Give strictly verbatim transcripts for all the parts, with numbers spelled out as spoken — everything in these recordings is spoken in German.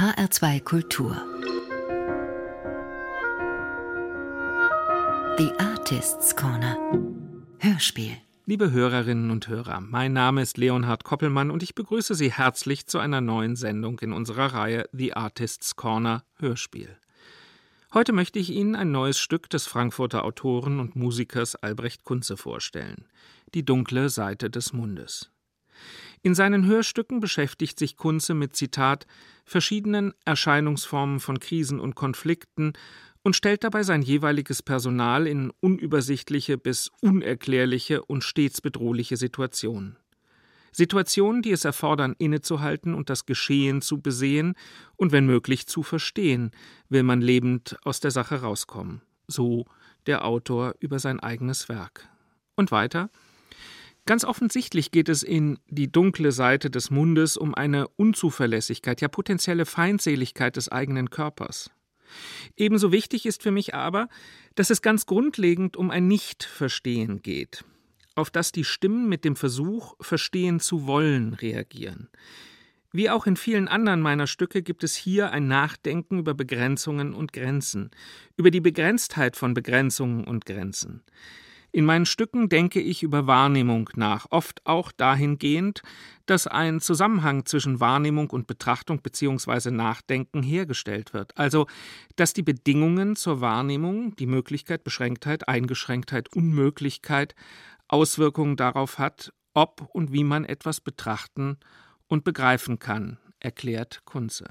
H R zwei Kultur. The Artists' Corner. Hörspiel. Liebe Hörerinnen und Hörer, mein Name ist Leonhard Koppelmann und ich begrüße Sie herzlich zu einer neuen Sendung in unserer Reihe The Artists' Corner Hörspiel. Heute möchte ich Ihnen ein neues Stück des Frankfurter Autoren und Musikers Albrecht Kunze vorstellen, Die dunkle Seite des Mundes. In seinen Hörstücken beschäftigt sich Kunze mit, Zitat, verschiedenen Erscheinungsformen von Krisen und Konflikten und stellt dabei sein jeweiliges Personal in unübersichtliche bis unerklärliche und stets bedrohliche Situationen. Situationen, die es erfordern, innezuhalten und das Geschehen zu besehen und wenn möglich zu verstehen, will man lebend aus der Sache rauskommen. So der Autor über sein eigenes Werk. Und weiter: Ganz offensichtlich geht es in Die dunkle Seite des Mundes um eine Unzuverlässigkeit, ja potenzielle Feindseligkeit des eigenen Körpers. Ebenso wichtig ist für mich aber, dass es ganz grundlegend um ein Nichtverstehen geht, auf das die Stimmen mit dem Versuch, verstehen zu wollen, reagieren. Wie auch in vielen anderen meiner Stücke gibt es hier ein Nachdenken über Begrenzungen und Grenzen, über die Begrenztheit von Begrenzungen und Grenzen. In meinen Stücken denke ich über Wahrnehmung nach, oft auch dahingehend, dass ein Zusammenhang zwischen Wahrnehmung und Betrachtung bzw. Nachdenken hergestellt wird, also dass die Bedingungen zur Wahrnehmung, die Möglichkeit, Beschränktheit, Eingeschränktheit, Unmöglichkeit, Auswirkungen darauf hat, ob und wie man etwas betrachten und begreifen kann, erklärt Kunze.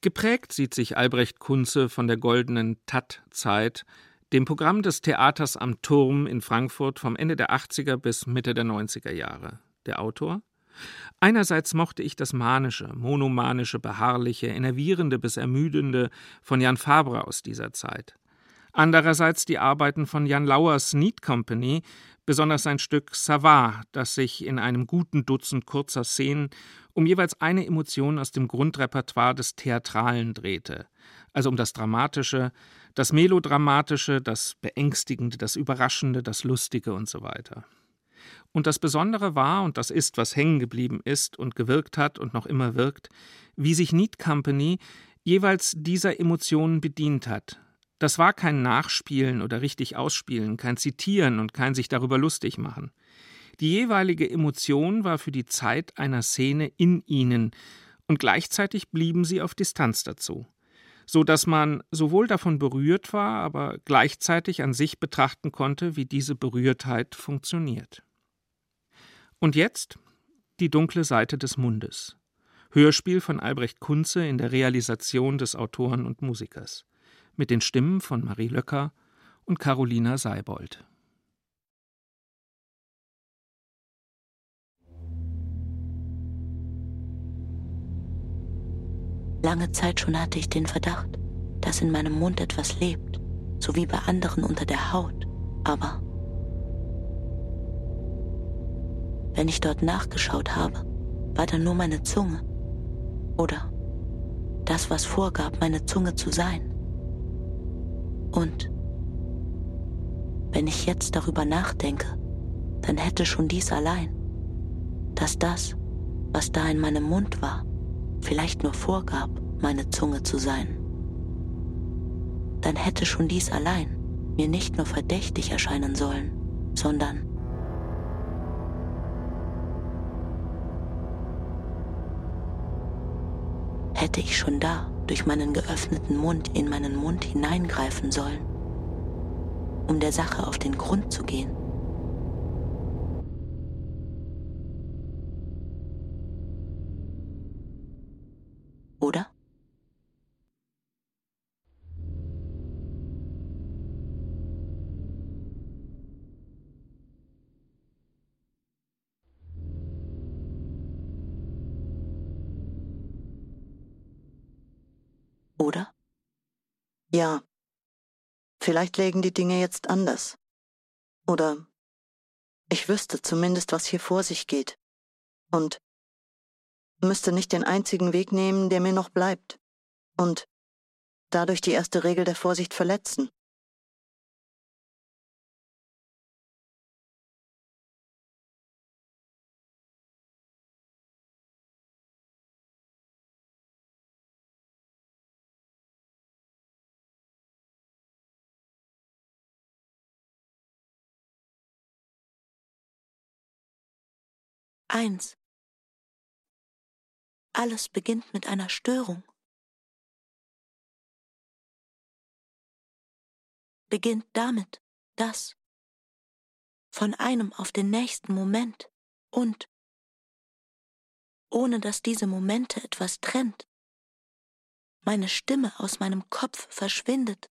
Geprägt sieht sich Albrecht Kunze von der goldenen Tat-Zeit, dem Programm des Theaters am Turm in Frankfurt vom Ende der achtziger bis Mitte der neunziger Jahre. Der Autor? Einerseits mochte ich das manische, monomanische, beharrliche, enervierende bis ermüdende von Jan Fabre aus dieser Zeit. Andererseits die Arbeiten von Jan Lauwers Need Company, besonders sein Stück Savard, das sich in einem guten Dutzend kurzer Szenen um jeweils eine Emotion aus dem Grundrepertoire des Theatralen drehte. Also um das Dramatische, das Melodramatische, das Beängstigende, das Überraschende, das Lustige und so weiter. Und das Besondere war, und das ist, was hängen geblieben ist und gewirkt hat und noch immer wirkt, wie sich Need Company jeweils dieser Emotionen bedient hat. Das war kein Nachspielen oder richtig ausspielen, kein Zitieren und kein sich darüber lustig machen. Die jeweilige Emotion war für die Zeit einer Szene in ihnen und gleichzeitig blieben sie auf Distanz dazu, so dass man sowohl davon berührt war, aber gleichzeitig an sich betrachten konnte, wie diese Berührtheit funktioniert. Und jetzt die dunkle Seite des Mundes. Hörspiel von Albrecht Kunze in der Realisation des Autoren und Musikers. Mit den Stimmen von Marie Löcker und Carolina Seibold. Lange Zeit schon hatte ich den Verdacht, dass in meinem Mund etwas lebt, so wie bei anderen unter der Haut. Aber wenn ich dort nachgeschaut habe, war da nur meine Zunge. Oder das, was vorgab, meine Zunge zu sein. Und wenn ich jetzt darüber nachdenke, dann hätte schon dies allein, dass das, was da in meinem Mund war, vielleicht nur vorgab, meine Zunge zu sein. Dann hätte schon dies allein mir nicht nur verdächtig erscheinen sollen, sondern... hätte ich schon da durch meinen geöffneten Mund in meinen Mund hineingreifen sollen, um der Sache auf den Grund zu gehen. Oder? Oder? Ja, vielleicht lägen die Dinge jetzt anders. Oder ich wüsste zumindest, was hier vor sich geht. Und müsste nicht den einzigen Weg nehmen, der mir noch bleibt. Und dadurch die erste Regel der Vorsicht verletzen. eins. Alles beginnt mit einer Störung. Beginnt damit, dass von einem auf den nächsten Moment und ohne dass diese Momente etwas trennt, meine Stimme aus meinem Kopf verschwindet.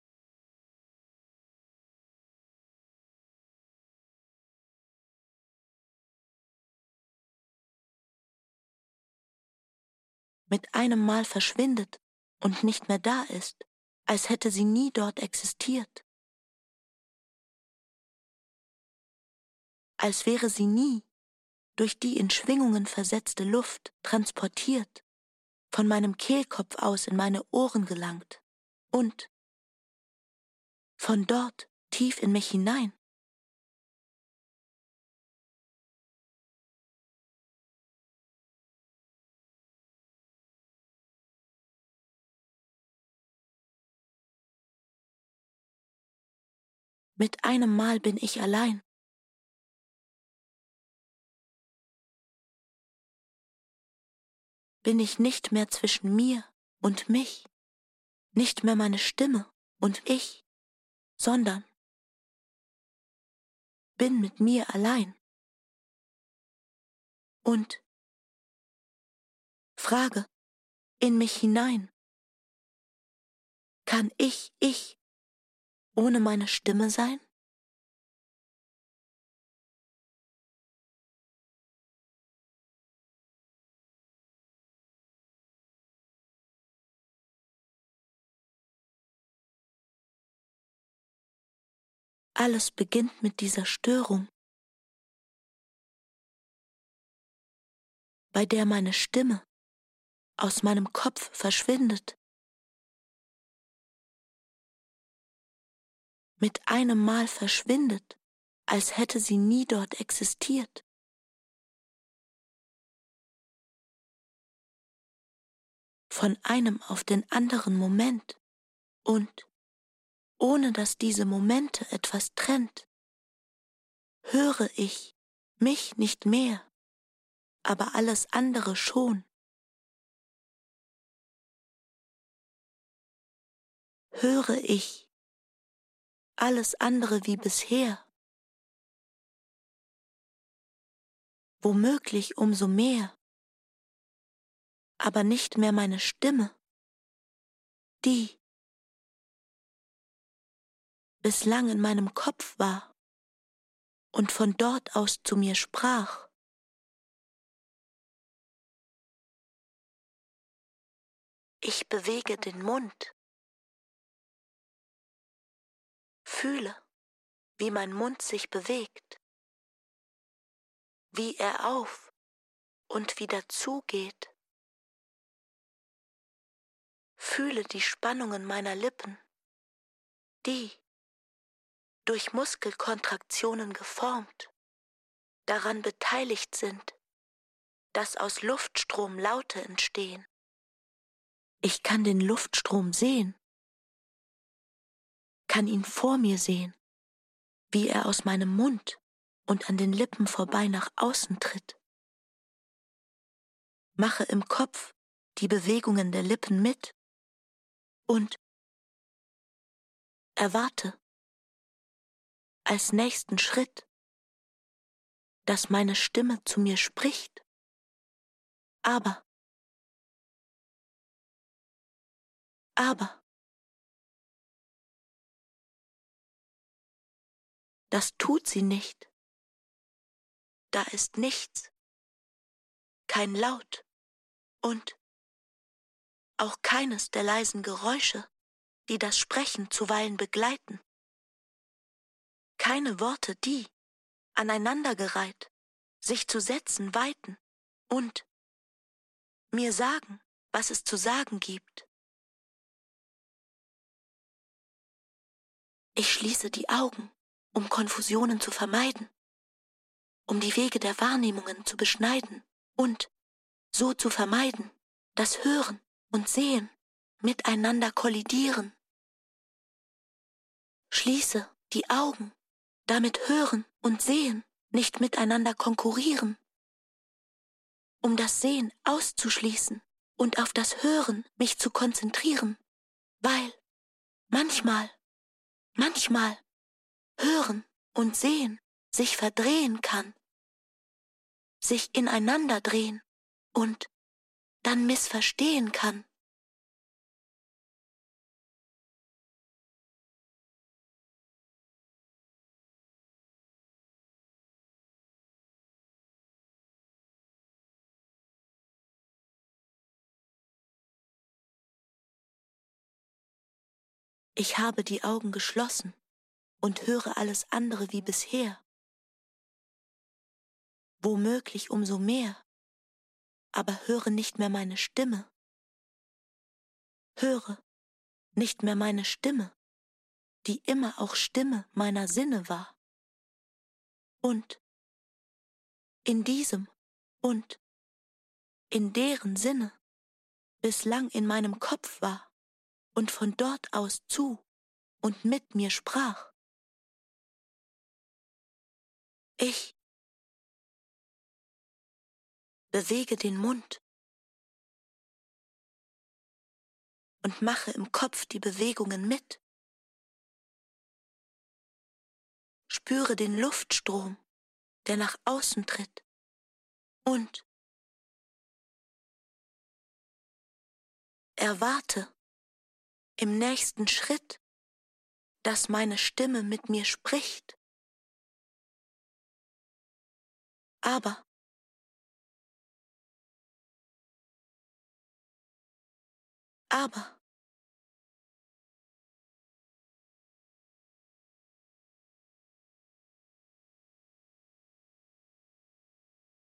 Mit einem Mal verschwindet und nicht mehr da ist, als hätte sie nie dort existiert. Als wäre sie nie durch die in Schwingungen versetzte Luft transportiert, von meinem Kehlkopf aus in meine Ohren gelangt und von dort tief in mich hinein. Mit einem Mal bin ich allein. Bin ich nicht mehr zwischen mir und mich, nicht mehr meine Stimme und ich, sondern bin mit mir allein und frage in mich hinein, kann ich, ich ohne meine Stimme sein? Alles beginnt mit dieser Störung, bei der meine Stimme aus meinem Kopf verschwindet. Mit einem Mal verschwindet, als hätte sie nie dort existiert. Von einem auf den anderen Moment und ohne dass diese Momente etwas trennt, höre ich mich nicht mehr, aber alles andere schon. Höre ich alles andere wie bisher, womöglich umso mehr, aber nicht mehr meine Stimme, die bislang in meinem Kopf war und von dort aus zu mir sprach. Ich bewege den Mund, fühle, wie mein Mund sich bewegt, wie er auf und wieder zugeht, fühle die Spannungen meiner Lippen, die durch Muskelkontraktionen geformt, daran beteiligt sind, dass aus Luftstrom Laute entstehen. Ich kann den Luftstrom sehen, kann ihn vor mir sehen, wie er aus meinem Mund und an den Lippen vorbei nach außen tritt. Mache im Kopf die Bewegungen der Lippen mit und erwarte als nächsten Schritt, dass meine Stimme zu mir spricht, aber, aber, das tut sie nicht, da ist nichts, kein Laut und auch keines der leisen Geräusche, die das Sprechen zuweilen begleiten. Keine Worte, die, aneinandergereiht, sich zu Sätzen weiten und mir sagen, was es zu sagen gibt. Ich schließe die Augen, um Konfusionen zu vermeiden, um die Wege der Wahrnehmungen zu beschneiden und so zu vermeiden, dass Hören und Sehen miteinander kollidieren. Schließe die Augen, damit Hören und Sehen nicht miteinander konkurrieren. um das Sehen auszuschließen und auf das Hören mich zu konzentrieren, weil manchmal, manchmal Hören und Sehen sich verdrehen kann, sich ineinander drehen und dann missverstehen kann. Ich habe die Augen geschlossen und höre alles andere wie bisher. Womöglich umso mehr, aber höre nicht mehr meine Stimme. Höre nicht mehr meine Stimme, die immer auch Stimme meiner Sinne war. Und in diesem und in deren Sinne bislang in meinem Kopf war. Und von dort aus zu und mit mir sprach. Ich bewege den Mund und mache im Kopf die Bewegungen mit, spüre den Luftstrom, der nach außen tritt und erwarte, im nächsten Schritt, dass meine Stimme mit mir spricht. Aber aber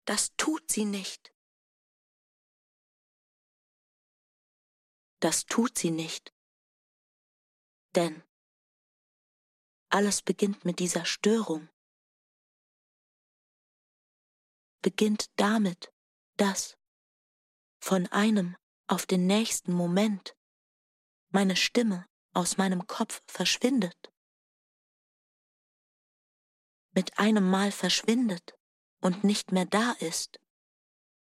das tut sie nicht. Das tut sie nicht. Denn alles beginnt mit dieser Störung, beginnt damit, dass von einem auf den nächsten Moment meine Stimme aus meinem Kopf verschwindet, mit einem Mal verschwindet und nicht mehr da ist,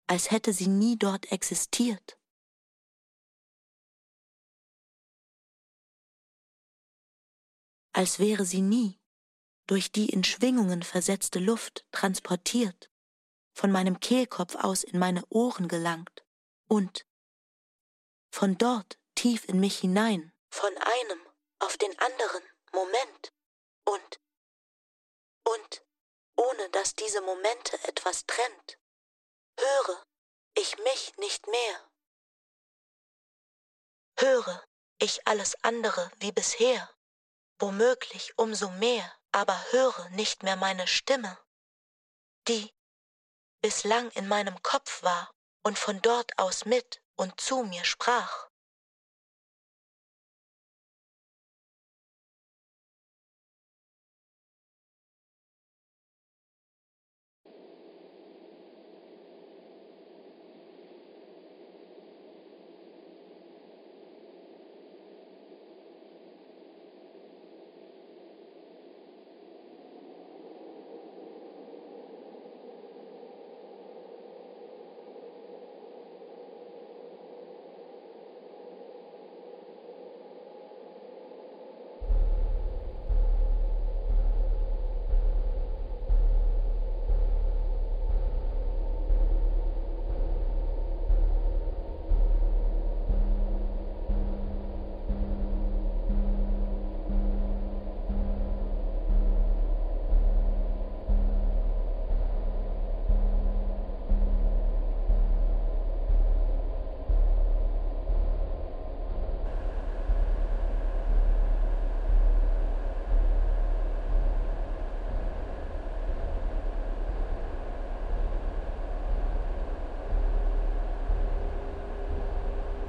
als hätte sie nie dort existiert. Als wäre sie nie durch die in Schwingungen versetzte Luft transportiert, von meinem Kehlkopf aus in meine Ohren gelangt und von dort tief in mich hinein, von einem auf den anderen Moment und, und, ohne dass diese Momente etwas trennt, höre ich mich nicht mehr. Höre ich alles andere wie bisher. Womöglich umso mehr, aber höre nicht mehr meine Stimme, die bislang in meinem Kopf war und von dort aus mit und zu mir sprach.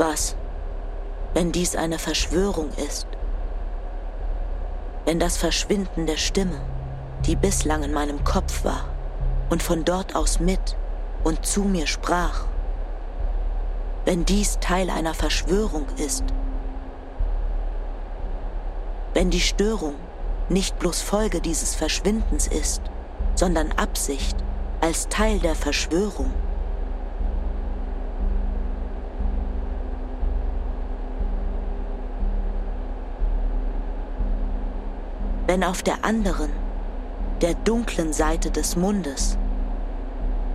Was, wenn dies eine Verschwörung ist? Wenn das Verschwinden der Stimme, die bislang in meinem Kopf war und von dort aus mit und zu mir sprach, wenn dies Teil einer Verschwörung ist? Wenn die Störung nicht bloß Folge dieses Verschwindens ist, sondern Absicht als Teil der Verschwörung? wenn auf der anderen, der dunklen Seite des Mundes,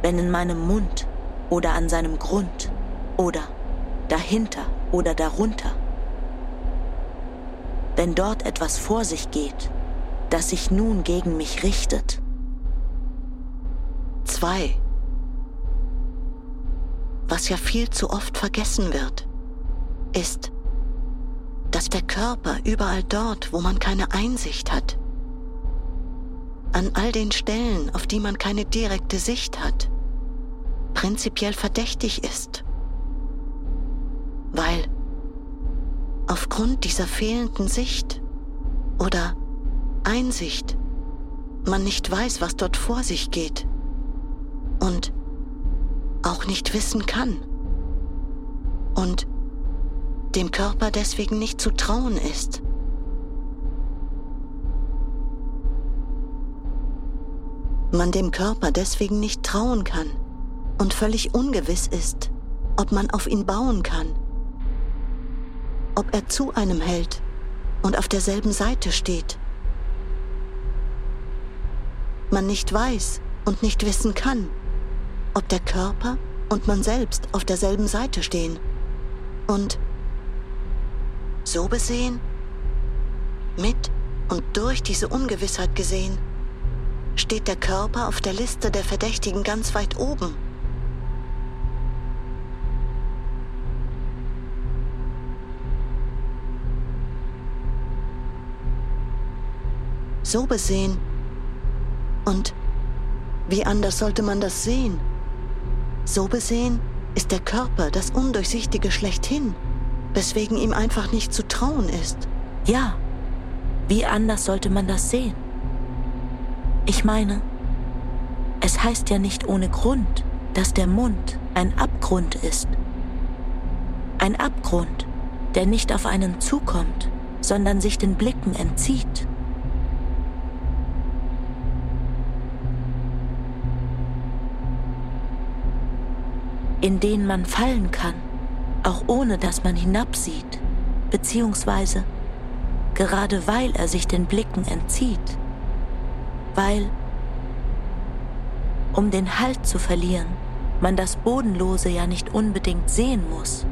wenn in meinem Mund oder an seinem Grund oder dahinter oder darunter, wenn dort etwas vor sich geht, das sich nun gegen mich richtet. Zwei. Was ja viel zu oft vergessen wird, ist, dass der Körper überall dort, wo man keine Einsicht hat, an all den Stellen, auf die man keine direkte Sicht hat, prinzipiell verdächtig ist. Weil aufgrund dieser fehlenden Sicht oder Einsicht man nicht weiß, was dort vor sich geht und auch nicht wissen kann und dem Körper deswegen nicht zu trauen ist. Man dem Körper deswegen nicht trauen kann und völlig ungewiss ist, ob man auf ihn bauen kann, ob er zu einem hält und auf derselben Seite steht. Man nicht weiß und nicht wissen kann, ob der Körper und man selbst auf derselben Seite stehen und so besehen, mit und durch diese Ungewissheit gesehen, steht der Körper auf der Liste der Verdächtigen ganz weit oben. So besehen. Und wie anders sollte man das sehen? So besehen ist der Körper das Undurchsichtige schlechthin, weswegen ihm einfach nicht zu trauen ist. Ja, wie anders sollte man das sehen? Ich meine, es heißt ja nicht ohne Grund, dass der Mund ein Abgrund ist. Ein Abgrund, der nicht auf einen zukommt, sondern sich den Blicken entzieht. In denen man fallen kann, auch ohne dass man hinabsieht, beziehungsweise gerade weil er sich den Blicken entzieht, weil, um den Halt zu verlieren, man das Bodenlose ja nicht unbedingt sehen muss.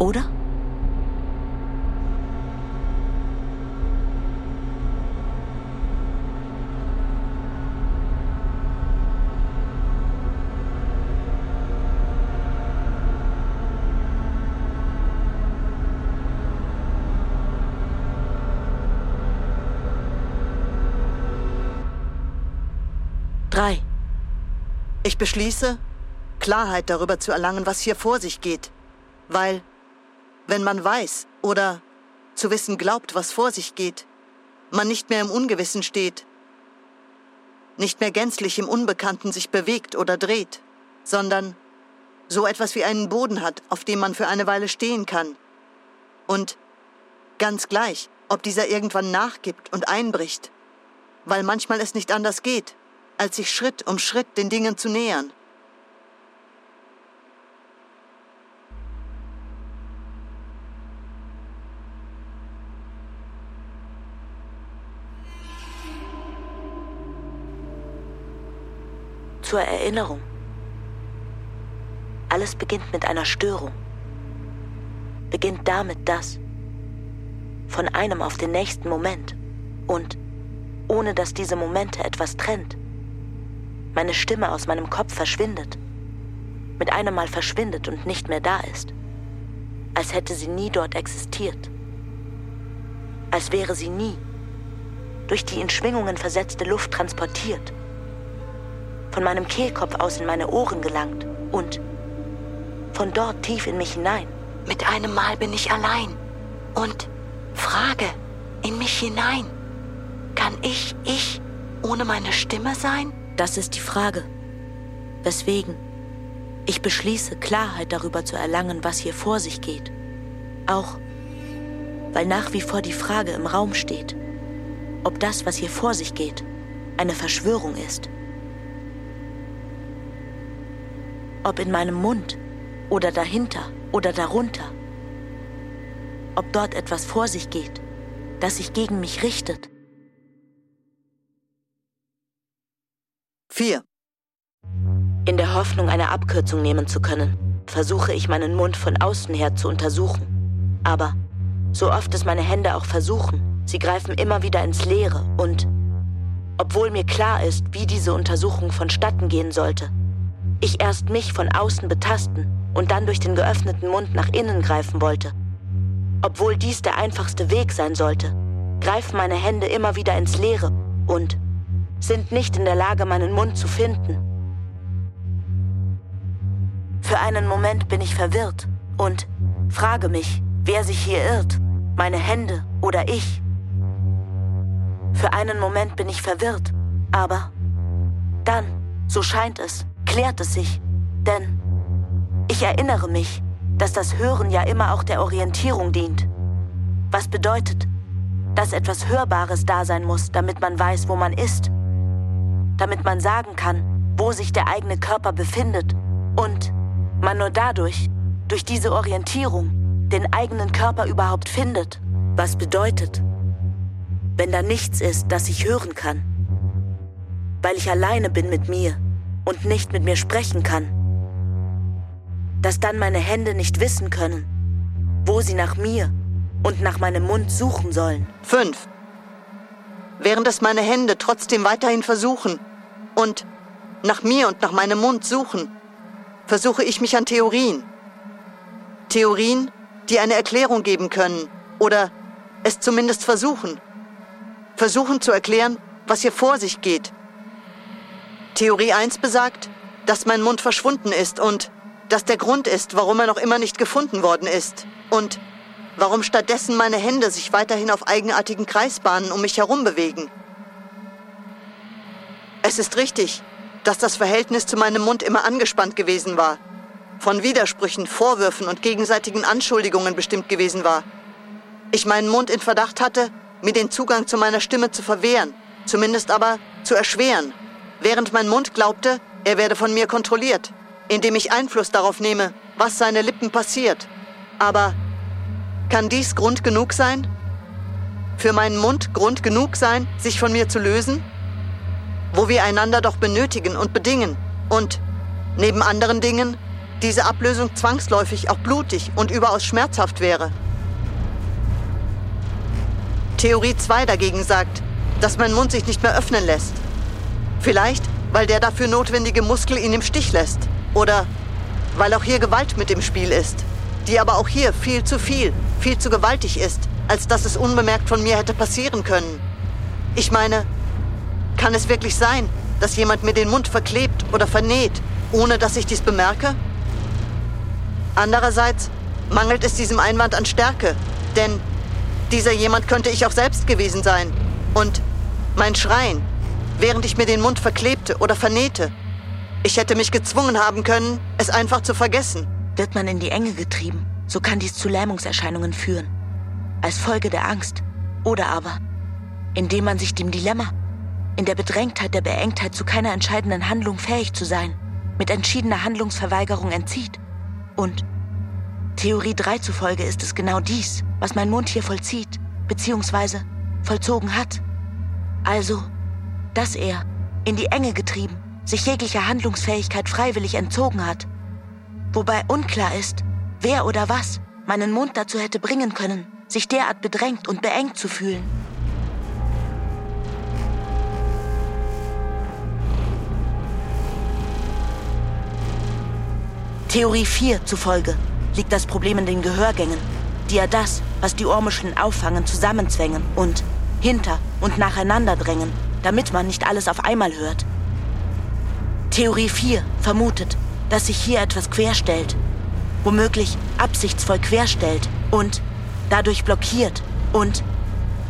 Oder? Ich beschließe, Klarheit darüber zu erlangen, was hier vor sich geht. Weil, wenn man weiß oder zu wissen glaubt, was vor sich geht, man nicht mehr im Ungewissen steht, nicht mehr gänzlich im Unbekannten sich bewegt oder dreht, sondern so etwas wie einen Boden hat, auf dem man für eine Weile stehen kann. Und ganz gleich, ob dieser irgendwann nachgibt und einbricht, weil manchmal es nicht anders geht, als sich Schritt um Schritt den Dingen zu nähern. Zur Erinnerung. Alles beginnt mit einer Störung. Beginnt damit, dass von einem auf den nächsten Moment und ohne dass diese Momente etwas trennt, meine Stimme aus meinem Kopf verschwindet, mit einem Mal verschwindet und nicht mehr da ist, als hätte sie nie dort existiert, als wäre sie nie durch die in Schwingungen versetzte Luft transportiert, von meinem Kehlkopf aus in meine Ohren gelangt und von dort tief in mich hinein. Mit einem Mal bin ich allein und frage in mich hinein, kann ich, ich ohne meine Stimme sein? Das ist die Frage, weswegen ich beschließe, Klarheit darüber zu erlangen, was hier vor sich geht. Auch, weil nach wie vor die Frage im Raum steht, ob das, was hier vor sich geht, eine Verschwörung ist. Ob in meinem Mund oder dahinter oder darunter. Ob dort etwas vor sich geht, das sich gegen mich richtet. vier. In der Hoffnung, eine Abkürzung nehmen zu können, versuche ich, meinen Mund von außen her zu untersuchen. Aber so oft es meine Hände auch versuchen, sie greifen immer wieder ins Leere und, obwohl mir klar ist, wie diese Untersuchung vonstatten gehen sollte, ich erst mich von außen betasten und dann durch den geöffneten Mund nach innen greifen wollte. Obwohl dies der einfachste Weg sein sollte, greifen meine Hände immer wieder ins Leere und sind nicht in der Lage, meinen Mund zu finden. Für einen Moment bin ich verwirrt und frage mich, wer sich hier irrt, meine Hände oder ich. Für einen Moment bin ich verwirrt, aber dann, so scheint es, klärt es sich, denn ich erinnere mich, dass das Hören ja immer auch der Orientierung dient. Was bedeutet, dass etwas Hörbares da sein muss, damit man weiß, wo man ist, damit man sagen kann, wo sich der eigene Körper befindet und man nur dadurch, durch diese Orientierung, den eigenen Körper überhaupt findet. Was bedeutet, wenn da nichts ist, das ich hören kann, weil ich alleine bin mit mir und nicht mit mir sprechen kann, dass dann meine Hände nicht wissen können, wo sie nach mir und nach meinem Mund suchen sollen. fünf. Während es meine Hände trotzdem weiterhin versuchen und nach mir und nach meinem Mund suchen, versuche ich mich an Theorien. Theorien, die eine Erklärung geben können oder es zumindest versuchen. Versuchen zu erklären, was hier vor sich geht. Theorie eins besagt, dass mein Mund verschwunden ist und dass der Grund ist, warum er noch immer nicht gefunden worden ist und warum stattdessen meine Hände sich weiterhin auf eigenartigen Kreisbahnen um mich herum bewegen. Es ist richtig, dass das Verhältnis zu meinem Mund immer angespannt gewesen war, von Widersprüchen, Vorwürfen und gegenseitigen Anschuldigungen bestimmt gewesen war. Ich meinen Mund in Verdacht hatte, mir den Zugang zu meiner Stimme zu verwehren, zumindest aber zu erschweren, während mein Mund glaubte, er werde von mir kontrolliert, indem ich Einfluss darauf nehme, was seine Lippen passiert. Aber kann dies Grund genug sein? Für meinen Mund Grund genug sein, sich von mir zu lösen? Wo wir einander doch benötigen und bedingen und, neben anderen Dingen, diese Ablösung zwangsläufig auch blutig und überaus schmerzhaft wäre. Theorie zwei dagegen sagt, dass mein Mund sich nicht mehr öffnen lässt. Vielleicht, weil der dafür notwendige Muskel ihn im Stich lässt. Oder weil auch hier Gewalt mit im Spiel ist, die aber auch hier viel zu viel, viel zu gewaltig ist, als dass es unbemerkt von mir hätte passieren können. Ich meine, kann es wirklich sein, dass jemand mir den Mund verklebt oder vernäht, ohne dass ich dies bemerke? Andererseits mangelt es diesem Einwand an Stärke, denn dieser jemand könnte ich auch selbst gewesen sein. Und mein Schreien, während ich mir den Mund verklebte oder vernähte, ich hätte mich gezwungen haben können, es einfach zu vergessen. Wird man in die Enge getrieben, so kann dies zu Lähmungserscheinungen führen. Als Folge der Angst. Oder aber, indem man sich dem Dilemma, in der Bedrängtheit der Beengtheit zu keiner entscheidenden Handlung fähig zu sein, mit entschiedener Handlungsverweigerung entzieht. Und Theorie drei zufolge ist es genau dies, was mein Mund hier vollzieht, beziehungsweise vollzogen hat. Also, dass er, in die Enge getrieben, sich jeglicher Handlungsfähigkeit freiwillig entzogen hat. Wobei unklar ist, wer oder was meinen Mund dazu hätte bringen können, sich derart bedrängt und beengt zu fühlen. Theorie vier zufolge liegt das Problem in den Gehörgängen, die ja das, was die Ohrmuscheln auffangen, zusammenzwängen und hinter und nacheinander drängen, damit man nicht alles auf einmal hört. Theorie vier vermutet, dass sich hier etwas querstellt, womöglich absichtsvoll querstellt und dadurch blockiert und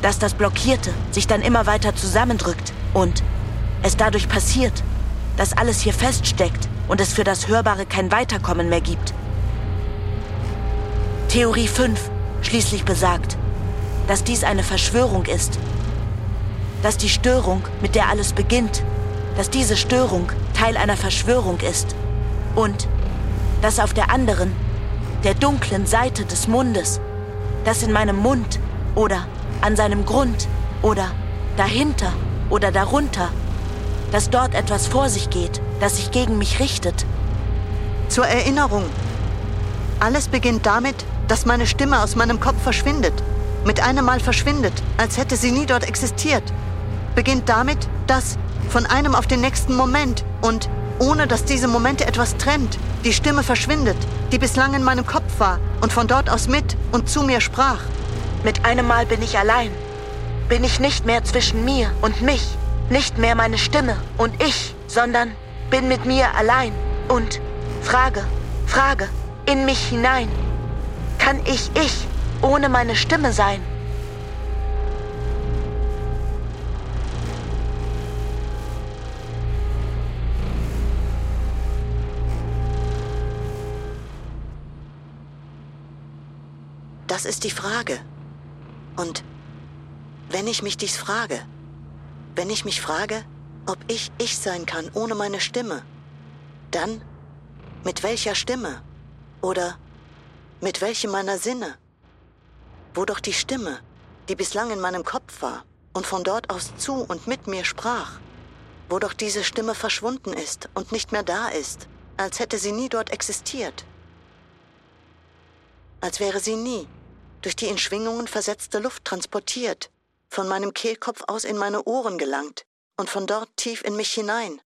dass das Blockierte sich dann immer weiter zusammendrückt und es dadurch passiert, dass alles hier feststeckt und es für das Hörbare kein Weiterkommen mehr gibt. Theorie fünf schließlich besagt, dass dies eine Verschwörung ist, dass die Störung, mit der alles beginnt, dass diese Störung Teil einer Verschwörung ist und das auf der anderen, der dunklen Seite des Mundes, das in meinem Mund oder an seinem Grund oder dahinter oder darunter, dass dort etwas vor sich geht, das sich gegen mich richtet. Zur Erinnerung. Alles beginnt damit, dass meine Stimme aus meinem Kopf verschwindet. Mit einem Mal verschwindet, als hätte sie nie dort existiert. Beginnt damit, dass von einem auf den nächsten Moment und ohne dass diese Momente etwas trennt, die Stimme verschwindet, die bislang in meinem Kopf war und von dort aus mit und zu mir sprach. Mit einem Mal bin ich allein. Bin ich nicht mehr zwischen mir und mich, nicht mehr meine Stimme und ich, sondern bin mit mir allein und frage, frage in mich hinein. Kann ich ich ohne meine Stimme sein? Das ist die Frage. Und wenn ich mich dies frage, wenn ich mich frage, ob ich ich sein kann ohne meine Stimme, dann mit welcher Stimme oder mit welchem meiner Sinne? Wo doch die Stimme, die bislang in meinem Kopf war und von dort aus zu und mit mir sprach, wo doch diese Stimme verschwunden ist und nicht mehr da ist, als hätte sie nie dort existiert. Als wäre sie nie durch die in Schwingungen versetzte Luft transportiert, von meinem Kehlkopf aus in meine Ohren gelangt und von dort tief in mich hinein.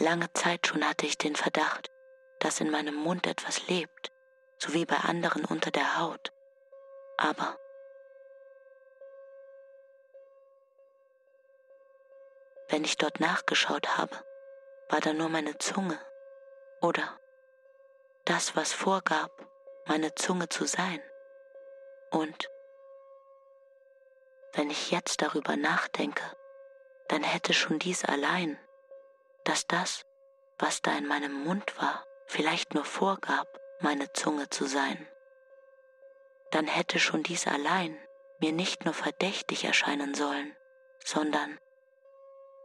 Lange Zeit schon hatte ich den Verdacht, dass in meinem Mund etwas lebt, so wie bei anderen unter der Haut. Aber wenn ich dort nachgeschaut habe, war da nur meine Zunge oder das, was vorgab, meine Zunge zu sein. Und wenn ich jetzt darüber nachdenke, dann hätte schon dies allein, dass das, was da in meinem Mund war, vielleicht nur vorgab, meine Zunge zu sein. Dann hätte schon dies allein mir nicht nur verdächtig erscheinen sollen, sondern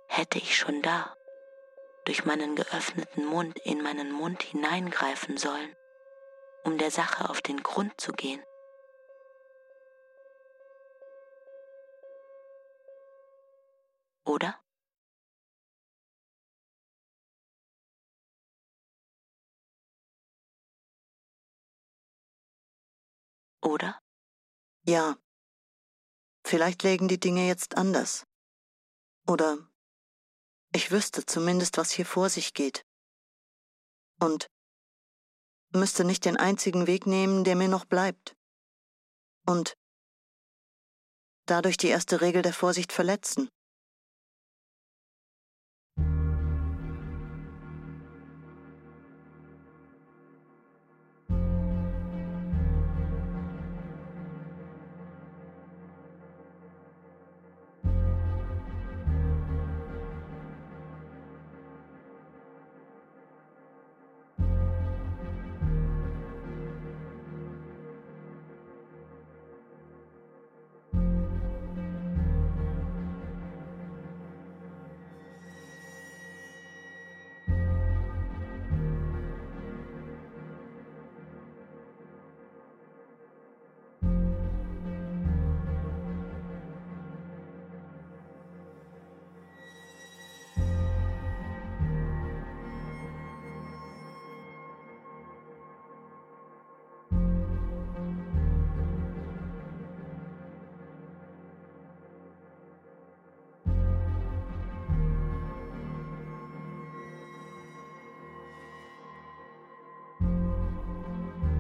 hätte ich schon da, durch meinen geöffneten Mund in meinen Mund hineingreifen sollen, um der Sache auf den Grund zu gehen. Oder? Oder? Ja. Vielleicht liegen die Dinge jetzt anders. Oder ich wüsste zumindest, was hier vor sich geht. Und müsste nicht den einzigen Weg nehmen, der mir noch bleibt. Und dadurch die erste Regel der Vorsicht verletzen.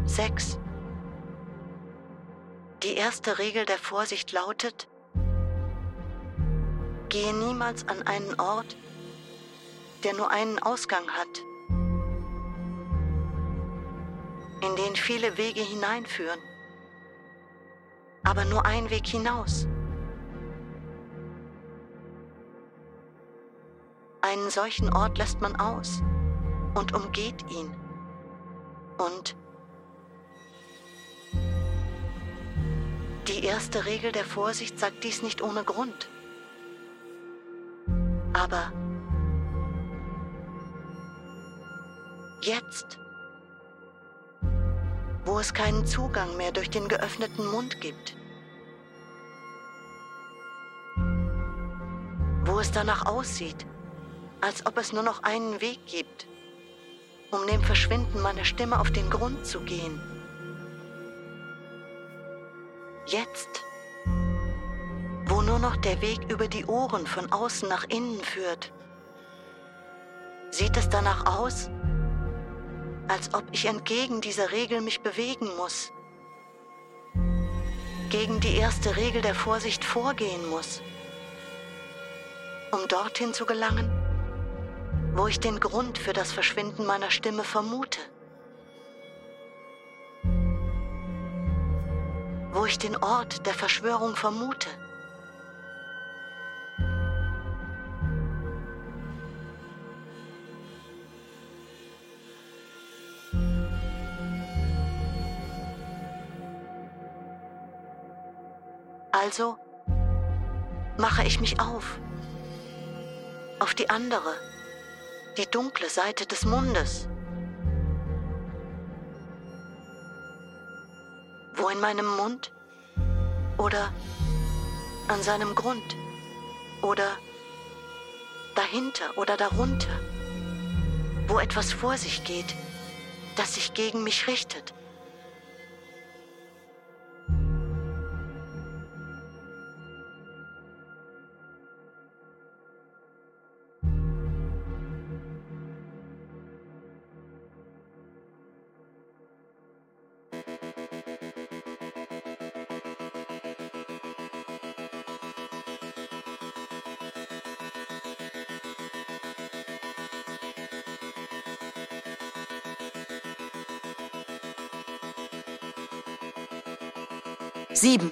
sechs. Die erste Regel der Vorsicht lautet: Gehe niemals an einen Ort, der nur einen Ausgang hat, in den viele Wege hineinführen, aber nur ein Weg hinaus. Einen solchen Ort lässt man aus und umgeht ihn. Und die erste Regel der Vorsicht sagt dies nicht ohne Grund. Aber jetzt, wo es keinen Zugang mehr durch den geöffneten Mund gibt, wo es danach aussieht, als ob es nur noch einen Weg gibt, um dem Verschwinden meiner Stimme auf den Grund zu gehen. Jetzt, wo nur noch der Weg über die Ohren von außen nach innen führt, sieht es danach aus, als ob ich entgegen dieser Regel mich bewegen muss, gegen die erste Regel der Vorsicht vorgehen muss, um dorthin zu gelangen, wo ich den Grund für das Verschwinden meiner Stimme vermute, wo ich den Ort der Verschwörung vermute. Also mache ich mich auf, auf die andere, die dunkle Seite des Mundes, wo in meinem Mund oder an seinem Grund oder dahinter oder darunter, wo etwas vor sich geht, das sich gegen mich richtet. Sieben.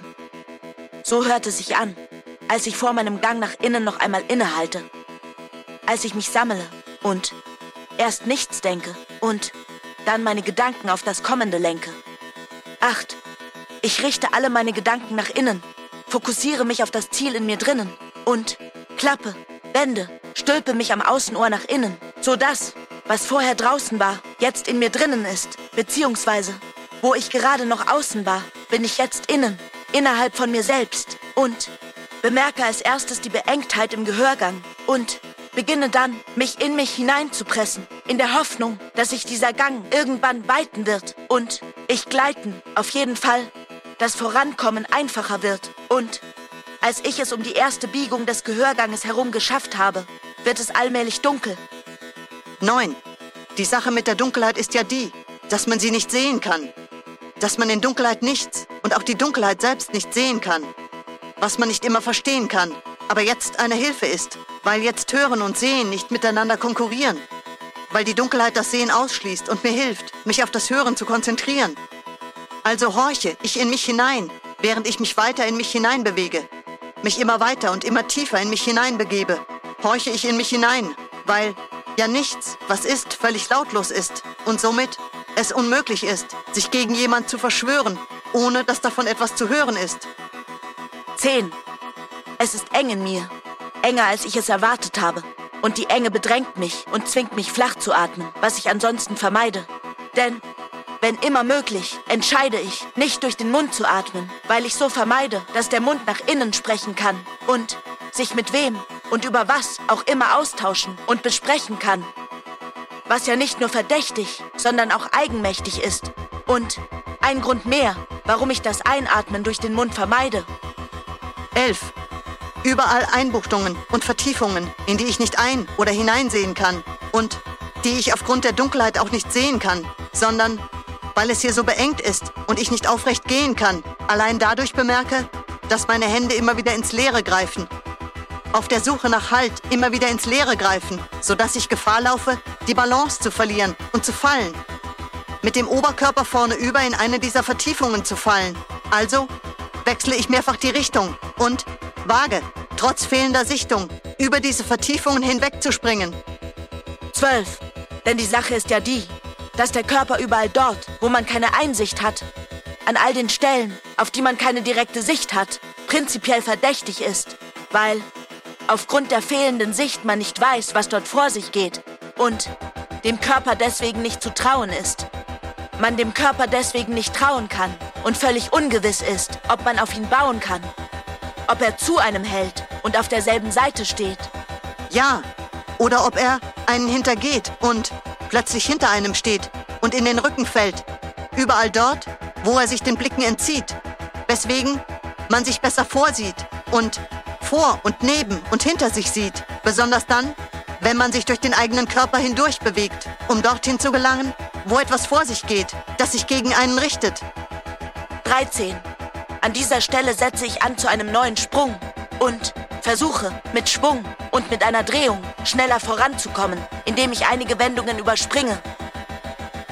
So hört es sich an, als ich vor meinem Gang nach innen noch einmal innehalte. Als ich mich sammle und erst nichts denke und dann meine Gedanken auf das Kommende lenke. Acht. Ich richte alle meine Gedanken nach innen, fokussiere mich auf das Ziel in mir drinnen und klappe, wende, stülpe mich am Außenohr nach innen, sodass, was vorher draußen war, jetzt in mir drinnen ist, beziehungsweise wo ich gerade noch außen war, bin ich jetzt innen, innerhalb von mir selbst und bemerke als erstes die Beengtheit im Gehörgang und beginne dann, mich in mich hineinzupressen, in der Hoffnung, dass sich dieser Gang irgendwann weiten wird und ich gleiten, auf jeden Fall, das Vorankommen einfacher wird und als ich es um die erste Biegung des Gehörganges herum geschafft habe, wird es allmählich dunkel. Neun. Die Sache mit der Dunkelheit ist ja die, dass man sie nicht sehen kann. Dass man in Dunkelheit nichts und auch die Dunkelheit selbst nicht sehen kann. Was man nicht immer verstehen kann, aber jetzt eine Hilfe ist, weil jetzt Hören und Sehen nicht miteinander konkurrieren. Weil die Dunkelheit das Sehen ausschließt und mir hilft, mich auf das Hören zu konzentrieren. Also horche ich in mich hinein, während ich mich weiter in mich hinein bewege. Mich immer weiter und immer tiefer in mich hinein begebe. Horche ich in mich hinein, weil ja nichts, was ist, völlig lautlos ist und somit es unmöglich ist, sich gegen jemand zu verschwören, ohne dass davon etwas zu hören ist. Zehn. Es ist eng in mir, enger als ich es erwartet habe. Und die Enge bedrängt mich und zwingt mich flach zu atmen, was ich ansonsten vermeide. Denn, wenn immer möglich, entscheide ich, nicht durch den Mund zu atmen, weil ich so vermeide, dass der Mund nach innen sprechen kann und sich mit wem und über was auch immer austauschen und besprechen kann. Was ja nicht nur verdächtig, sondern auch eigenmächtig ist. Und ein Grund mehr, warum ich das Einatmen durch den Mund vermeide. elf. Überall Einbuchtungen und Vertiefungen, in die ich nicht ein- oder hineinsehen kann und die ich aufgrund der Dunkelheit auch nicht sehen kann, sondern, weil es hier so beengt ist und ich nicht aufrecht gehen kann, allein dadurch bemerke, dass meine Hände immer wieder ins Leere greifen. Auf der Suche nach Halt immer wieder ins Leere greifen, sodass ich Gefahr laufe, die Balance zu verlieren und zu fallen. Mit dem Oberkörper vorne über in eine dieser Vertiefungen zu fallen. Also wechsle ich mehrfach die Richtung und wage, trotz fehlender Sichtung, über diese Vertiefungen hinwegzuspringen. Zwölf. Denn die Sache ist ja die, dass der Körper überall dort, wo man keine Einsicht hat, an all den Stellen, auf die man keine direkte Sicht hat, prinzipiell verdächtig ist, weil aufgrund der fehlenden Sicht man nicht weiß, was dort vor sich geht und dem Körper deswegen nicht zu trauen ist. Man dem Körper deswegen nicht trauen kann und völlig ungewiss ist, ob man auf ihn bauen kann, ob er zu einem hält und auf derselben Seite steht. Ja, oder ob er einen hintergeht und plötzlich hinter einem steht und in den Rücken fällt, überall dort, wo er sich den Blicken entzieht, weswegen man sich besser vorsieht und vor und neben und hinter sich sieht, besonders dann, wenn man sich durch den eigenen Körper hindurch bewegt, um dorthin zu gelangen, wo etwas vor sich geht, das sich gegen einen richtet. dreizehn. An dieser Stelle setze ich an zu einem neuen Sprung und versuche, mit Schwung und mit einer Drehung schneller voranzukommen, indem ich einige Wendungen überspringe.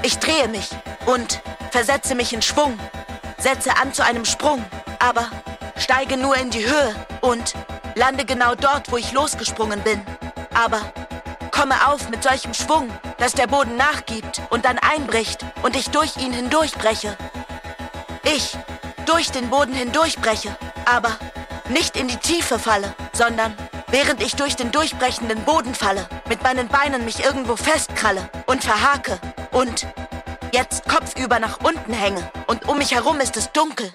Ich drehe mich und versetze mich in Schwung, setze an zu einem Sprung, aber steige nur in die Höhe und lande genau dort, wo ich losgesprungen bin. Aber komme auf mit solchem Schwung, dass der Boden nachgibt und dann einbricht und ich durch ihn hindurchbreche. Ich durch den Boden hindurchbreche, aber nicht in die Tiefe falle, sondern während ich durch den durchbrechenden Boden falle, mit meinen Beinen mich irgendwo festkralle und verhake und jetzt kopfüber nach unten hänge und um mich herum ist es dunkel.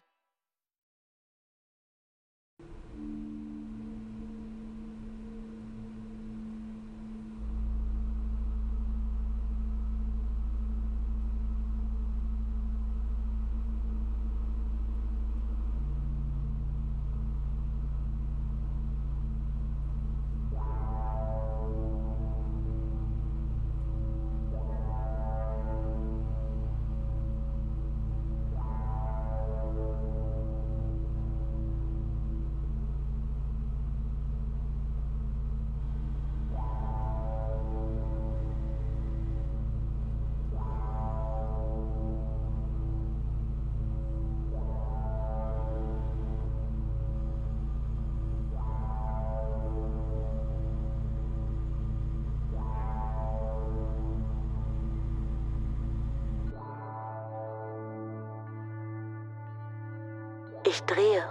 Ich drehe,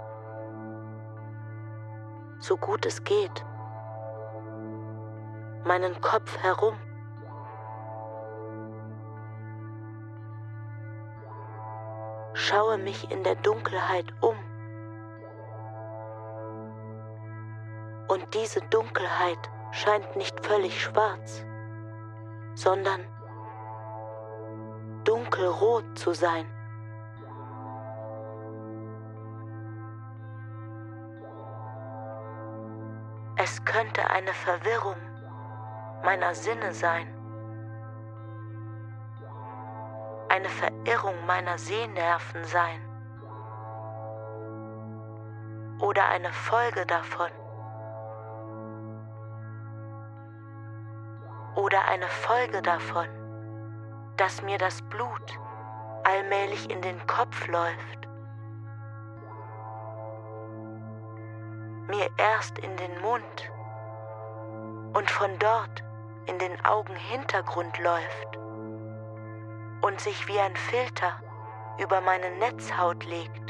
so gut es geht, meinen Kopf herum. Schaue mich in der Dunkelheit um. Und diese Dunkelheit scheint nicht völlig schwarz, sondern dunkelrot zu sein. Es könnte eine Verwirrung meiner Sinne sein, eine Verirrung meiner Sehnerven sein oder eine Folge davon oder eine Folge davon, dass mir das Blut allmählich in den Kopf läuft. Mir erst in den Mund und von dort in den Augenhintergrund läuft und sich wie ein Filter über meine Netzhaut legt.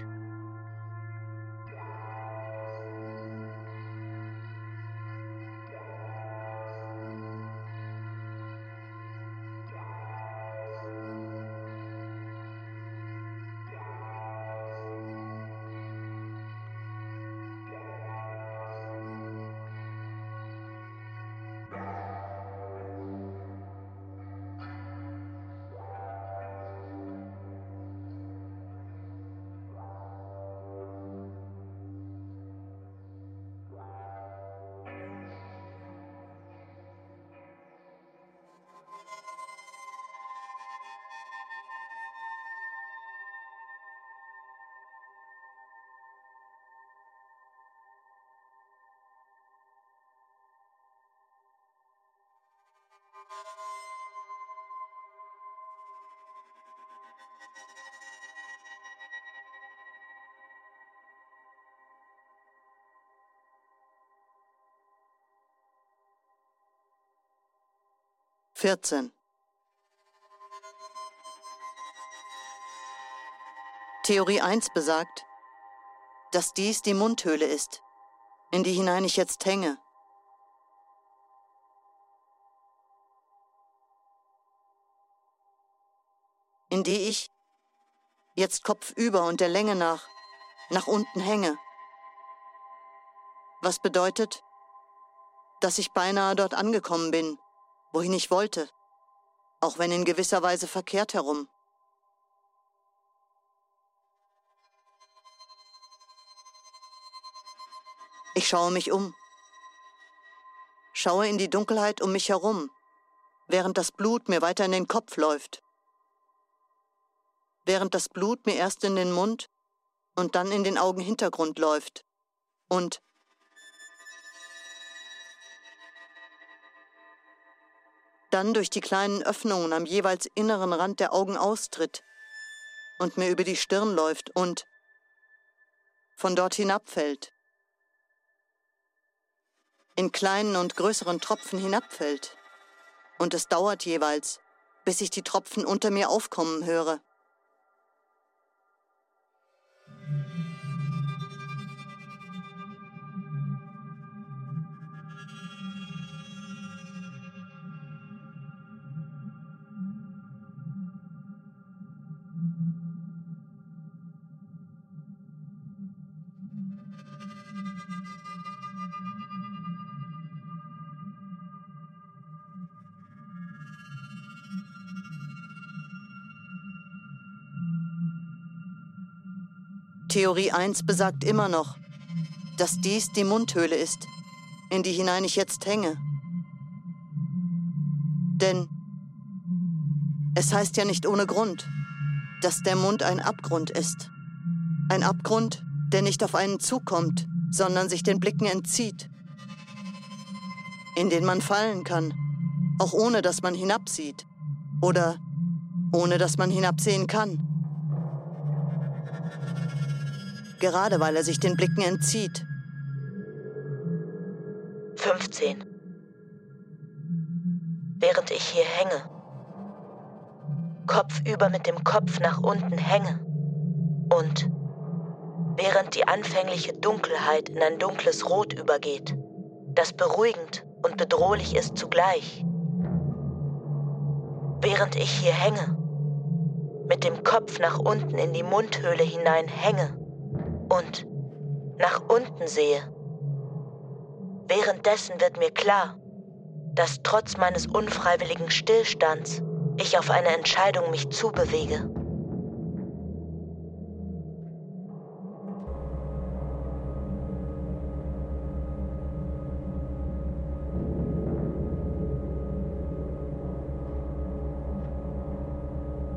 vierzehn. Theorie eins besagt, dass dies die Mundhöhle ist, in die hinein ich jetzt hänge. In die ich jetzt kopfüber und der Länge nach, nach unten hänge. Was bedeutet, dass ich beinahe dort angekommen bin, wohin ich wollte, auch wenn in gewisser Weise verkehrt herum. Ich schaue mich um, schaue in die Dunkelheit um mich herum, während das Blut mir weiter in den Kopf läuft, während das Blut mir erst in den Mund und dann in den Augenhintergrund läuft und dann durch die kleinen Öffnungen am jeweils inneren Rand der Augen austritt und mir über die Stirn läuft und von dort hinabfällt. In kleinen und größeren Tropfen hinabfällt. Und es dauert jeweils, bis ich die Tropfen unter mir aufkommen höre. Theorie eins besagt immer noch, dass dies die Mundhöhle ist, in die hinein ich jetzt hänge. Denn es heißt ja nicht ohne Grund, dass der Mund ein Abgrund ist. Ein Abgrund, der nicht auf einen zukommt, sondern sich den Blicken entzieht, in den man fallen kann, auch ohne dass man hinabsieht oder ohne dass man hinabsehen kann. Gerade weil er sich den Blicken entzieht. fünfzehn. Während ich hier hänge, kopfüber mit dem Kopf nach unten hänge und während die anfängliche Dunkelheit in ein dunkles Rot übergeht, das beruhigend und bedrohlich ist zugleich. Während ich hier hänge, mit dem Kopf nach unten in die Mundhöhle hinein hänge, und nach unten sehe. Währenddessen wird mir klar, dass trotz meines unfreiwilligen Stillstands ich auf eine Entscheidung mich zubewege.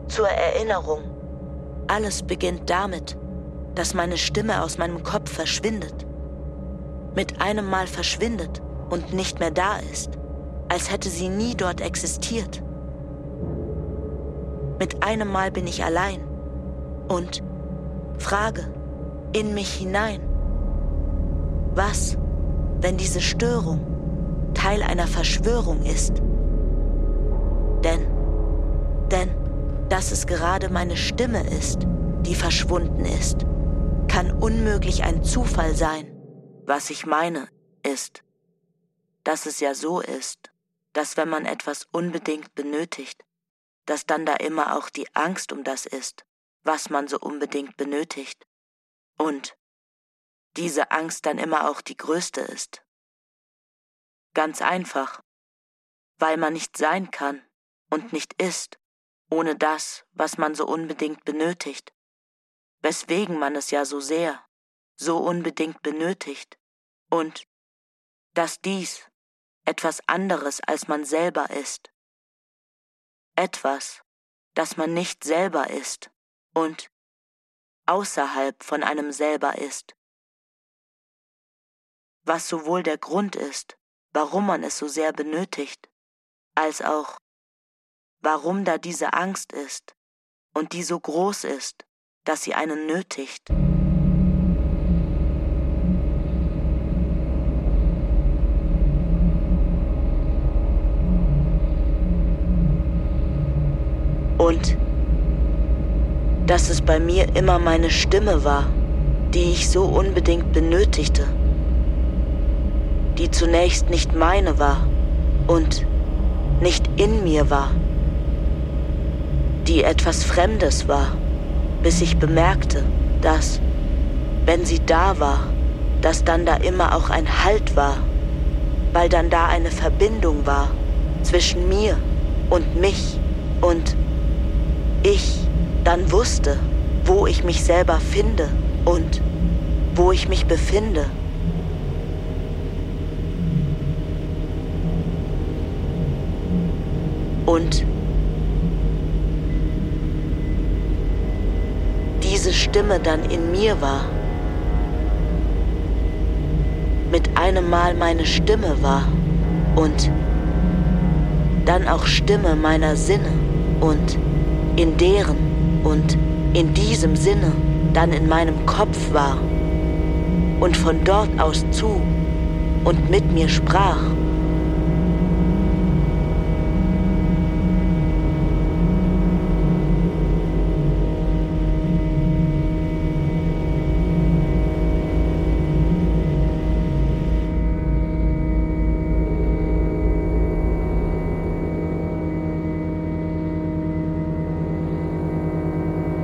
Zur Erinnerung, alles beginnt damit, dass meine Stimme aus meinem Kopf verschwindet. Mit einem Mal verschwindet und nicht mehr da ist, als hätte sie nie dort existiert. Mit einem Mal bin ich allein und frage in mich hinein, was, wenn diese Störung Teil einer Verschwörung ist? Denn, denn, dass es gerade meine Stimme ist, die verschwunden ist, kann unmöglich ein Zufall sein. Was ich meine, ist, dass es ja so ist, dass wenn man etwas unbedingt benötigt, dass dann da immer auch die Angst um das ist, was man so unbedingt benötigt. Und diese Angst dann immer auch die größte ist. Ganz einfach, weil man nicht sein kann und nicht ist, ohne das, was man so unbedingt benötigt, weswegen man es ja so sehr, so unbedingt benötigt, und dass dies etwas anderes als man selber ist. Etwas, das man nicht selber ist und außerhalb von einem selber ist. Was sowohl der Grund ist, warum man es so sehr benötigt, als auch, warum da diese Angst ist und die so groß ist, dass sie einen nötigt. Und dass es bei mir immer meine Stimme war, die ich so unbedingt benötigte, die zunächst nicht meine war und nicht in mir war, die etwas Fremdes war, bis ich bemerkte, dass, wenn sie da war, dass dann da immer auch ein Halt war, weil dann da eine Verbindung war zwischen mir und mich und ich dann wusste, wo ich mich selber finde und wo ich mich befinde. Und diese Stimme dann in mir war, mit einem Mal meine Stimme war und dann auch Stimme meiner Sinne und in deren und in diesem Sinne dann in meinem Kopf war und von dort aus zu und mit mir sprach.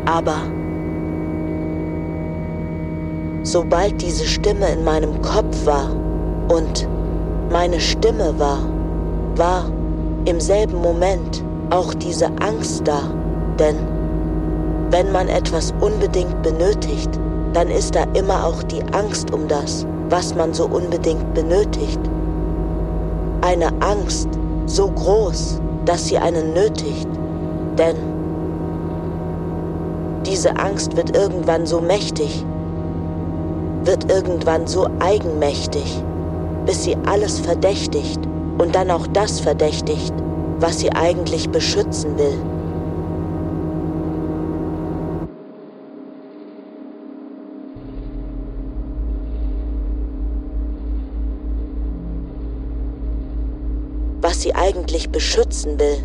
Aber sobald diese Stimme in meinem Kopf war und meine Stimme war, war im selben Moment auch diese Angst da. Denn wenn man etwas unbedingt benötigt, dann ist da immer auch die Angst um das, was man so unbedingt benötigt. Eine Angst so groß, dass sie einen nötigt, denn diese Angst wird irgendwann so mächtig, wird irgendwann so eigenmächtig, bis sie alles verdächtigt und dann auch das verdächtigt, was sie eigentlich beschützen will. Was sie eigentlich beschützen will.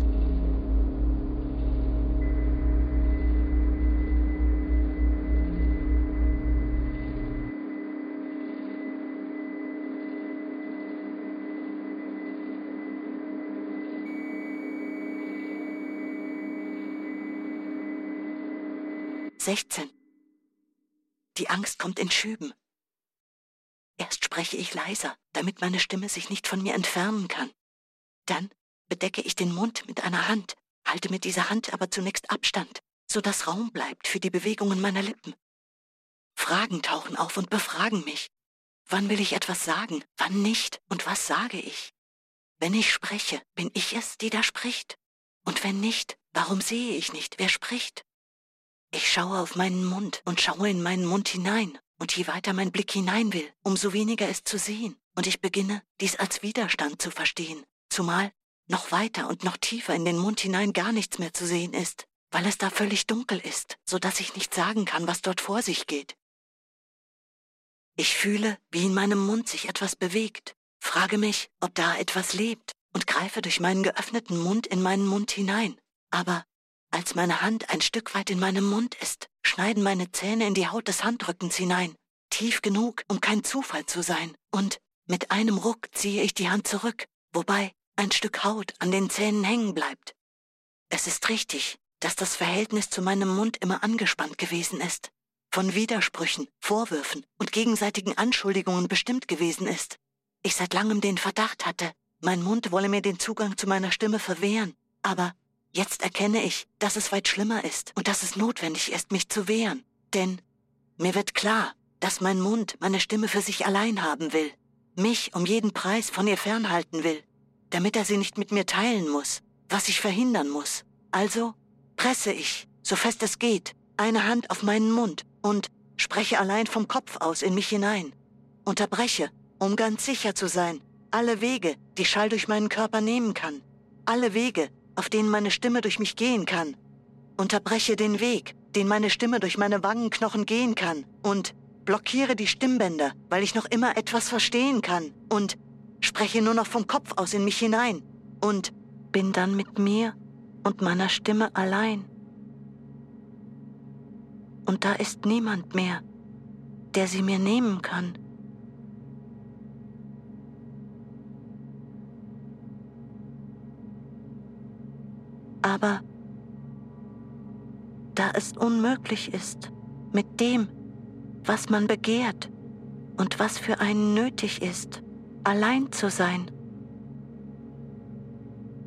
sechzehn. Die Angst kommt in Schüben. Erst spreche ich leiser, damit meine Stimme sich nicht von mir entfernen kann. Dann bedecke ich den Mund mit einer Hand, halte mit dieser Hand aber zunächst Abstand, sodass Raum bleibt für die Bewegungen meiner Lippen. Fragen tauchen auf und befragen mich. Wann will ich etwas sagen, wann nicht und was sage ich? Wenn ich spreche, bin ich es, die da spricht. Und wenn nicht, warum sehe ich nicht, wer spricht? Ich schaue auf meinen Mund und schaue in meinen Mund hinein, und je weiter mein Blick hinein will, umso weniger ist zu sehen, und ich beginne, dies als Widerstand zu verstehen, zumal noch weiter und noch tiefer in den Mund hinein gar nichts mehr zu sehen ist, weil es da völlig dunkel ist, sodass ich nicht sagen kann, was dort vor sich geht. Ich fühle, wie in meinem Mund sich etwas bewegt, frage mich, ob da etwas lebt, und greife durch meinen geöffneten Mund in meinen Mund hinein, aber als meine Hand ein Stück weit in meinem Mund ist, schneiden meine Zähne in die Haut des Handrückens hinein, tief genug, um kein Zufall zu sein, und mit einem Ruck ziehe ich die Hand zurück, wobei ein Stück Haut an den Zähnen hängen bleibt. Es ist richtig, dass das Verhältnis zu meinem Mund immer angespannt gewesen ist, von Widersprüchen, Vorwürfen und gegenseitigen Anschuldigungen bestimmt gewesen ist. Ich seit langem den Verdacht hatte, mein Mund wolle mir den Zugang zu meiner Stimme verwehren, aber jetzt erkenne ich, dass es weit schlimmer ist und dass es notwendig ist, mich zu wehren. Denn mir wird klar, dass mein Mund meine Stimme für sich allein haben will, mich um jeden Preis von ihr fernhalten will, damit er sie nicht mit mir teilen muss, was ich verhindern muss. Also presse ich, so fest es geht, eine Hand auf meinen Mund und spreche allein vom Kopf aus in mich hinein. Unterbreche, um ganz sicher zu sein, alle Wege, die Schall durch meinen Körper nehmen kann. Alle Wege, auf denen meine Stimme durch mich gehen kann. Unterbreche den Weg, den meine Stimme durch meine Wangenknochen gehen kann. Und blockiere die Stimmbänder, weil ich noch immer etwas verstehen kann. Und spreche nur noch vom Kopf aus in mich hinein. Und bin dann mit mir und meiner Stimme allein. Und da ist niemand mehr, der sie mir nehmen kann. Aber da es unmöglich ist, mit dem, was man begehrt und was für einen nötig ist, allein zu sein,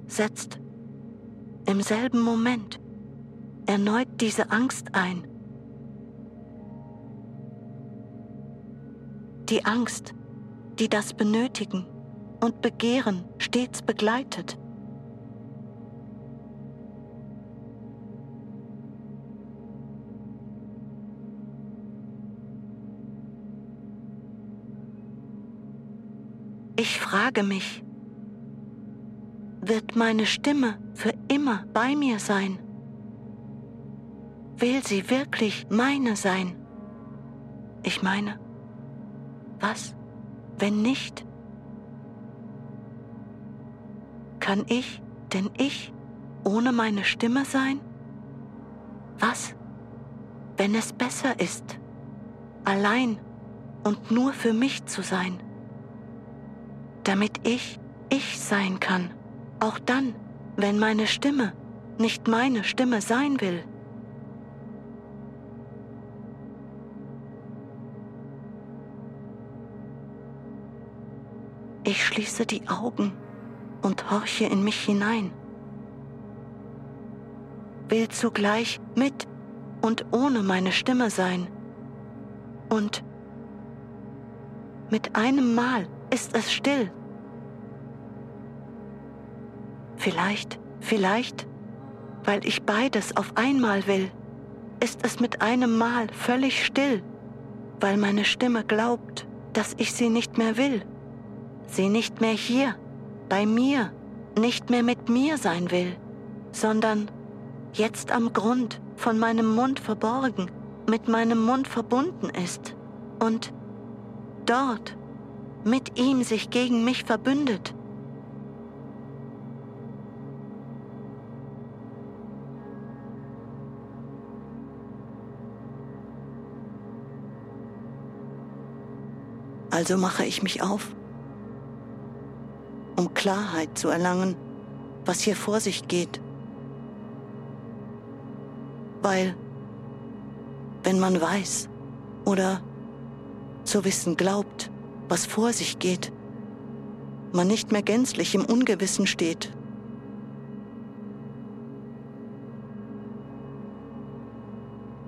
setzt im selben Moment erneut diese Angst ein. Die Angst, die das Benötigen und Begehren stets begleitet. Ich frage mich, wird meine Stimme für immer bei mir sein? Will sie wirklich meine sein? Ich meine, was, wenn nicht? Kann ich denn ich ohne meine Stimme sein? Was, wenn es besser ist, allein und nur für mich zu sein? Damit ich ich sein kann, auch dann, wenn meine Stimme nicht meine Stimme sein will. Ich schließe die Augen und horche in mich hinein. Will zugleich mit und ohne meine Stimme sein. Und mit einem Mal ist es still. Vielleicht, vielleicht, weil ich beides auf einmal will, ist es mit einem Mal völlig still, weil meine Stimme glaubt, dass ich sie nicht mehr will, sie nicht mehr hier, bei mir, nicht mehr mit mir sein will, sondern jetzt am Grund von meinem Mund verborgen, mit meinem Mund verbunden ist und dort mit ihm sich gegen mich verbündet. Also mache ich mich auf, um Klarheit zu erlangen, was hier vor sich geht. Weil, wenn man weiß oder zu wissen glaubt, was vor sich geht, man nicht mehr gänzlich im Ungewissen steht.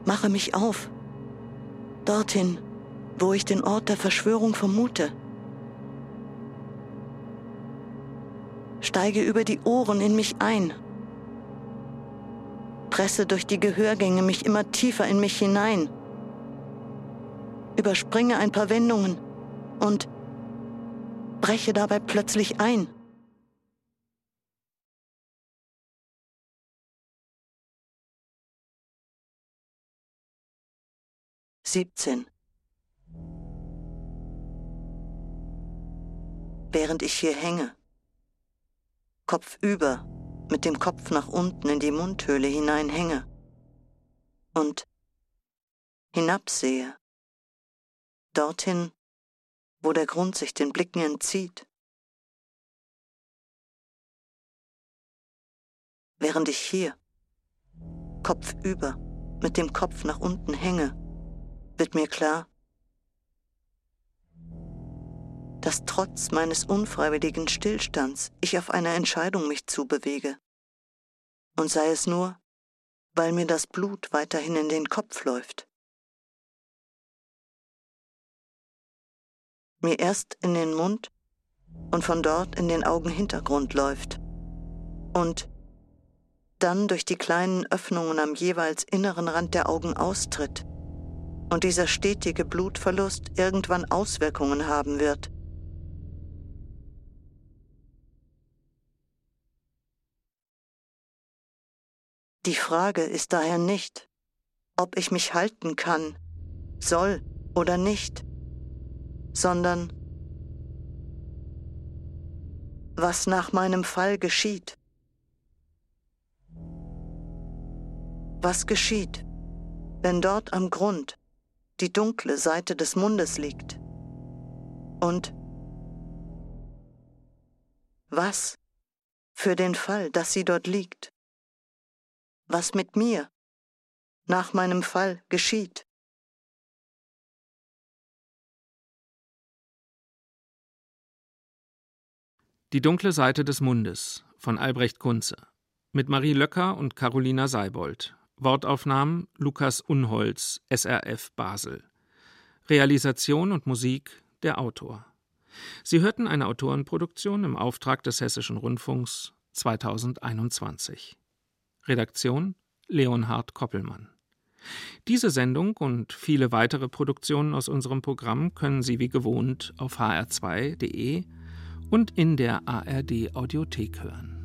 Mache mich auf, dorthin, wo ich den Ort der Verschwörung vermute. Steige über die Ohren in mich ein, presse durch die Gehörgänge mich immer tiefer in mich hinein, überspringe ein paar Wendungen und breche dabei plötzlich ein. siebzehn Während ich hier hänge, kopfüber, mit dem Kopf nach unten in die Mundhöhle hineinhänge und hinabsehe, dorthin, wo der Grund sich den Blicken entzieht. Während ich hier, kopfüber, mit dem Kopf nach unten hänge, wird mir klar, dass trotz meines unfreiwilligen Stillstands ich auf eine Entscheidung mich zubewege. Und sei es nur, weil mir das Blut weiterhin in den Kopf läuft. Mir erst in den Mund und von dort in den Augenhintergrund läuft und dann durch die kleinen Öffnungen am jeweils inneren Rand der Augen austritt und dieser stetige Blutverlust irgendwann Auswirkungen haben wird. Die Frage ist daher nicht, ob ich mich halten kann, soll oder nicht, sondern was nach meinem Fall geschieht. Was geschieht, wenn dort am Grund die dunkle Seite des Mundes liegt? Und was für den Fall, dass sie dort liegt? Was mit mir nach meinem Fall geschieht? Die dunkle Seite des Mundes von Albrecht Kunze mit Marie Löcker und Carolina Seibold. Wortaufnahmen Lukas Unholz, S R F Basel. Realisation und Musik der Autor. Sie hörten eine Autorenproduktion im Auftrag des Hessischen Rundfunks zweitausendeinundzwanzig. Redaktion Leonhard Koppelmann. Diese Sendung und viele weitere Produktionen aus unserem Programm können Sie wie gewohnt auf h r zwei punkt d e und in der A R D Audiothek hören.